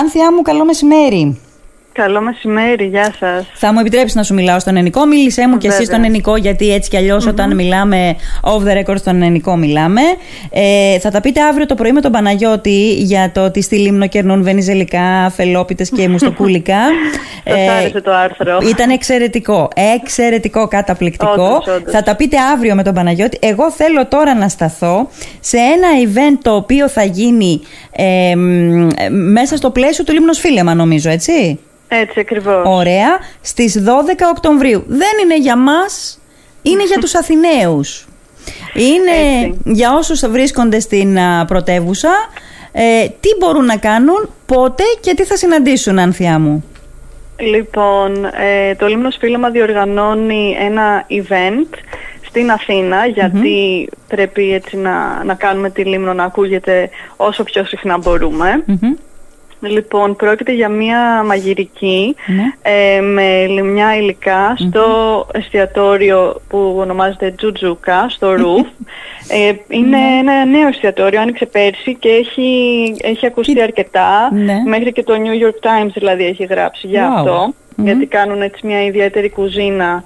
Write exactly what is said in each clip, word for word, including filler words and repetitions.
Άνθια μου, καλό μεσημέρι. Καλό μεσημέρι, γεια σας. Θα μου επιτρέψεις να σου μιλάω στον ελληνικό? Μίλησέ μου και εσύ στον ελληνικό, γιατί έτσι κι αλλιώς mm-hmm. όταν μιλάμε off the record στον ελληνικό μιλάμε. Ε, θα τα πείτε αύριο το πρωί με τον Παναγιώτη για το ότι στη Λίμνο κερνούν βενιζελικά, φελόπιτες και μουστοκούλικα. ε, σας άρεσε το άρθρο? Ήταν εξαιρετικό, εξαιρετικό, καταπληκτικό. Όντως, όντως. Θα τα πείτε αύριο με τον Παναγιώτη. Εγώ θέλω τώρα να σταθώ σε ένα event το οποίο θα γίνει ε, μέσα στο πλαίσιο του Λήμνος Φίλεμα, νομίζω, έτσι. Έτσι ακριβώς. Ωραία. Στις δώδεκα Οκτωβρίου. Δεν είναι για μας, είναι για τους Αθηναίους. Είναι έτσι. Για όσους βρίσκονται στην πρωτεύουσα. Ε, τι μπορούν να κάνουν, πότε και τι θα συναντήσουν, Ανθιά μου? Λοιπόν, ε, το Λήμνος Φίλεμα διοργανώνει ένα event στην Αθήνα, γιατί mm-hmm. πρέπει έτσι να, να κάνουμε τη Λήμνο να ακούγεται όσο πιο συχνά μπορούμε. Mm-hmm. Λοιπόν, πρόκειται για μια μαγειρική mm-hmm. ε, με λιμιά υλικά στο mm-hmm. εστιατόριο που ονομάζεται Τζουτζούκα, στο Ρουφ. Ε, είναι mm-hmm. ένα νέο εστιατόριο, άνοιξε πέρσι και έχει, έχει ακουστεί mm-hmm. αρκετά. Mm-hmm. Μέχρι και το New York Times δηλαδή έχει γράψει για wow. αυτό, mm-hmm. γιατί κάνουν έτσι μια ιδιαίτερη κουζίνα.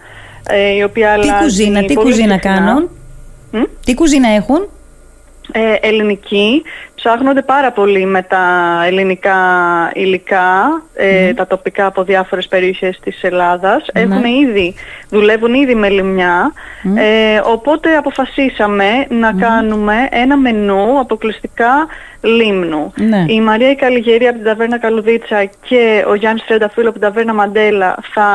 Ε, η οποία τι κουζίνα, τι κουζίνα κάνουν, mm? τι κουζίνα έχουν? Ε, ελληνική. Ψάχνονται πάρα πολύ με τα ελληνικά υλικά, ε, mm. τα τοπικά από διάφορες περιοχές της Ελλάδας. Mm. Έχουν ήδη, δουλεύουν ήδη με λιμιά, mm. ε, οπότε αποφασίσαμε να mm. κάνουμε ένα μενού αποκλειστικά Λίμνου. Mm. Η Μαρία Καλλιγερή από την Ταβέρνα Καλουδίτσα και ο Γιάννης Τρένταφυλλο από την Ταβέρνα Μαντέλλα θα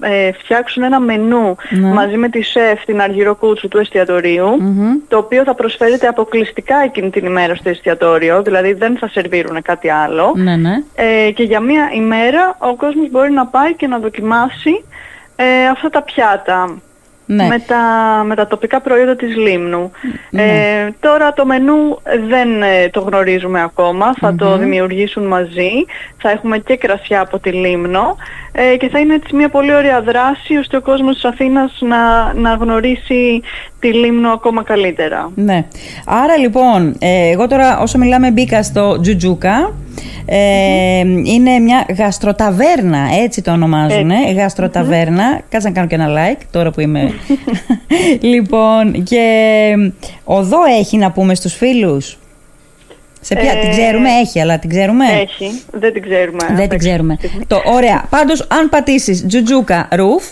ε, φτιάξουν ένα μενού mm. μαζί με τη σεφ την Αργυροκούτσου του εστιατορίου, mm-hmm. το οποίο θα προσφέρεται αποκλειστικά εκείνη την ημέρα στο εστιατόριο. Δηλαδή δεν θα σερβίρουν κάτι άλλο. Ναι, ναι. Ε, και για μία ημέρα ο κόσμος μπορεί να πάει και να δοκιμάσει ε, αυτά τα πιάτα. Ναι. Με, τα, με τα τοπικά προϊόντα της Λίμνου. Ναι. Ε, τώρα το μενού δεν ε, το γνωρίζουμε ακόμα, θα mm-hmm. το δημιουργήσουν μαζί. Θα έχουμε και κρασιά από τη Λίμνο ε, και θα είναι έτσι μια πολύ ωραία δράση ώστε ο κόσμος της Αθήνας να, να γνωρίσει τη Λίμνο ακόμα καλύτερα. Ναι. Άρα λοιπόν, ε, εγώ τώρα όσο μιλάμε μπήκα στο Τζουτζούκα. Ε, mm-hmm. Είναι μια γαστροταβέρνα, έτσι το ονομάζουν, ε, γαστροταβέρνα. Mm-hmm. Κάτσε να κάνω και ένα like τώρα που είμαι. Λοιπόν, και οδό έχει να πούμε στους φίλους? Σε ποια, ε, την ξέρουμε, έχει, αλλά την ξέρουμε. Έχει, δεν την ξέρουμε. Δεν την ξέρουμε. Το, ωραία, πάντως αν πατήσεις Τζουτζούκα Ρουφ,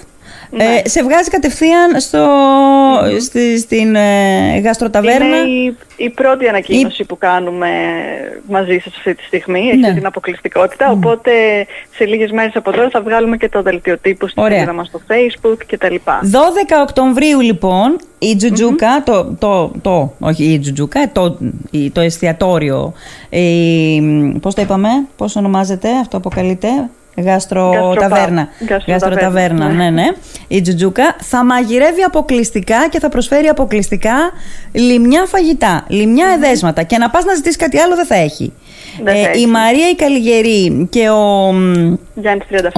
ναι. ε, σε βγάζει κατευθείαν στο, mm-hmm. στη, στην ε, γαστροταβέρνα. Είναι η, η πρώτη ανακοίνωση η... που κάνουμε μαζί σας αυτή τη στιγμή. Έχει ναι. την αποκλειστικότητα, mm. οπότε σε λίγες μέρες από τώρα θα βγάλουμε και το δελτίο τύπου στην σελίδα μας στο Facebook κτλ. δώδεκα Οκτωβρίου λοιπόν η Τζουτζούκα, mm-hmm. το, το, το, όχι η Τζουτζούκα, το, το εστιατόριο, η, πώς το είπαμε, πώς ονομάζεται, αυτό αποκαλείται? Γαστροταβέρνα. Γαστροταβέρνα, ναι, ναι. Η Τζουτζούκα θα μαγειρεύει αποκλειστικά και θα προσφέρει αποκλειστικά λιμιά φαγητά, λιμιά mm-hmm. εδέσματα. Και να πας να ζητήσεις κάτι άλλο δεν θα έχει. Δεν θα ε, έχει. Η Μαρία η Καλλιγερή και ο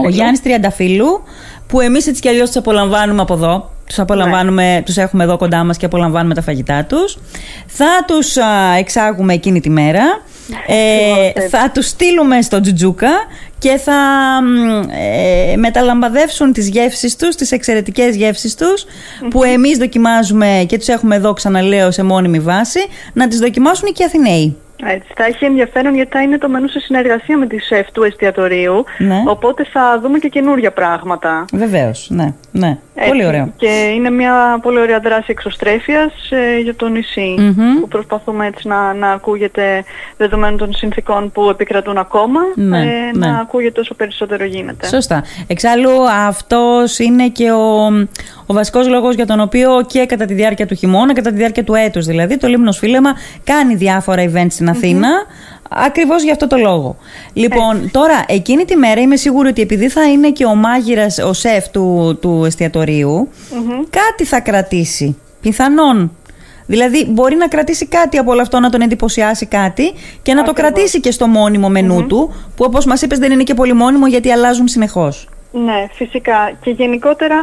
Γιάννης Τρενταφύλλου, που εμείς έτσι κι αλλιώς τους απολαμβάνουμε από εδώ. Τους απολαμβάνουμε, ναι. τους έχουμε εδώ κοντά μας και απολαμβάνουμε τα φαγητά τους. Θα τους α, εξάγουμε εκείνη τη μέρα. Ε, θα τους στείλουμε στο Τζουτζούκα και θα ε, μεταλαμπαδεύσουν τις γεύσεις τους, τις εξαιρετικές γεύσεις τους mm-hmm. που εμείς δοκιμάζουμε και τους έχουμε εδώ, ξαναλέω, σε μόνιμη βάση, να τις δοκιμάσουν και οι Αθηναίοι. Έτσι, θα έχει ενδιαφέρον γιατί θα είναι το μενού σε συνεργασία με τη σεφ του εστιατορίου, ναι. οπότε θα δούμε και καινούργια πράγματα. Βεβαίως, ναι, ναι. Έτσι, πολύ ωραίο. Και είναι μια πολύ ωραία δράση εξωστρέφειας ε, για το νησί, mm-hmm. που προσπαθούμε έτσι να, να ακούγεται, δεδομένου των συνθήκων που επικρατούν ακόμα, ναι, ε, ναι. να ακούγεται όσο περισσότερο γίνεται. Σωστά. Εξάλλου αυτός είναι και ο, ο βασικός λόγος για τον οποίο και κατά τη διάρκεια του χειμώνα, κατά τη διάρκεια του έτους δηλαδή, το Λήμνος Φίλεμα κάνει διάφορα events στην Αθήνα, mm-hmm. ακριβώς γι' αυτό το λόγο. Λοιπόν, έτσι. Τώρα εκείνη τη μέρα είμαι σίγουρη ότι επειδή θα είναι και ο μάγειρας, ο σεφ του, του εστιατορίου, mm-hmm. κάτι θα κρατήσει, πιθανόν. Δηλαδή μπορεί να κρατήσει κάτι από όλο αυτό, να τον εντυπωσιάσει κάτι και να ακριβώς. το κρατήσει και στο μόνιμο μενού mm-hmm. του, που όπως μας είπες δεν είναι και πολύ μόνιμο γιατί αλλάζουν συνεχώς. Ναι, φυσικά. Και γενικότερα,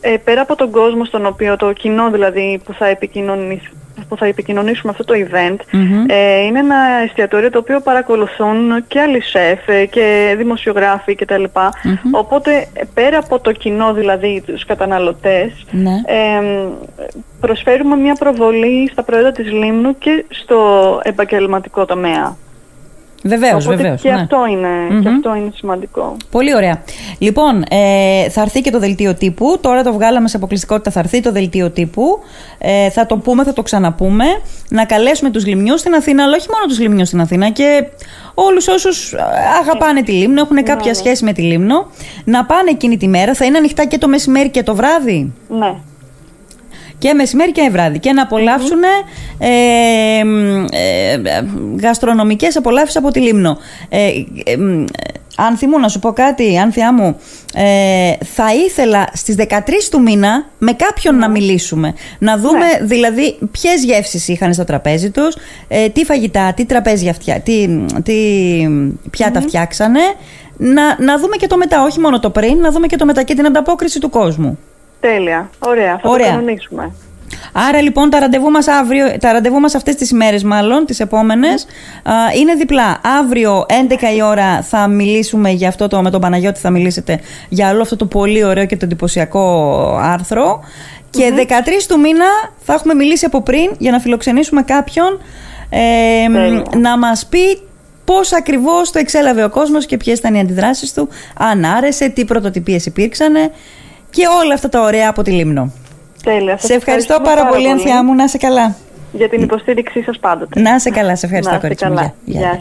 ε, πέρα από τον κόσμο στον οποίο, το κοινό δηλαδή που θα επικοινωνήσει, που θα επικοινωνήσουμε αυτό το event, mm-hmm. ε, είναι ένα εστιατόριο το οποίο παρακολουθούν και άλλοι σεφ ε, και δημοσιογράφοι κτλ. Mm-hmm. Οπότε πέρα από το κοινό, δηλαδή τους καταναλωτές, mm-hmm. ε, προσφέρουμε μια προβολή στα προϊόντα της Λήμνου και στο επαγγελματικό τομέα. Βεβαίως, βεβαίως. Και, ναι. αυτό είναι, mm-hmm. και αυτό είναι σημαντικό. Πολύ ωραία. Λοιπόν, ε, θα έρθει και το δελτίο τύπου. Τώρα το βγάλαμε σε αποκλειστικότητα. Θα έρθει το δελτίο τύπου. Ε, θα το πούμε, θα το ξαναπούμε. Να καλέσουμε τους Λιμνιούς στην Αθήνα, αλλά όχι μόνο τους Λιμνιούς στην Αθήνα, και όλους όσους αγαπάνε τη Λήμνο, έχουν κάποια ναι. σχέση με τη Λήμνο, να πάνε εκείνη τη μέρα. Θα είναι ανοιχτά και το μεσημέρι και το βράδυ. Ναι. Και μεσημέρι και βράδυ. Και να απολαύσουν mm-hmm. ε, ε, ε, γαστρονομικές απολαύσεις από τη Λήμνο. Ε, ε, ε, Άνθη μου, να σου πω κάτι, Άνθιά μου. Ε, θα ήθελα στις δεκατρείς του μήνα με κάποιον mm. να μιλήσουμε. Να δούμε mm. δηλαδή ποιες γεύσεις είχαν στο τραπέζι τους, ε, τι φαγητά, τι τραπέζια, τι, τι πιάτα mm-hmm. φτιάξανε. Να, να δούμε και το μετά, όχι μόνο το πριν, να δούμε και το μετά και την ανταπόκριση του κόσμου. Τέλεια. Ωραία. Θα Ωραία. το κανονίσουμε. Άρα λοιπόν τα ραντεβού μας αύριο, τα ραντεβού μας αυτές τις ημέρες μάλλον, τις επόμενες, α, είναι διπλά. Αύριο έντεκα η ώρα θα μιλήσουμε για αυτό το, με τον Παναγιώτη θα μιλήσετε για όλο αυτό το πολύ ωραίο και το εντυπωσιακό άρθρο. Και mm-hmm. δεκατρείς του μήνα θα έχουμε μιλήσει από πριν για να φιλοξενήσουμε κάποιον ε, να μας πει πώς ακριβώς το εξέλαβε ο κόσμος και ποιες ήταν οι αντιδράσεις του, αν άρεσε, τι πρωτοτυπίες υπήρξανε. Και όλα αυτά τα ωραία από τη Λήμνο. Τέλεια. Σε ευχαριστώ πάρα πολύ, Ανθιά μου. Να είσαι καλά. Για την υποστήριξή σας πάντοτε. Να είσαι καλά. Σε ευχαριστώ, κορίτσι μου. Γεια.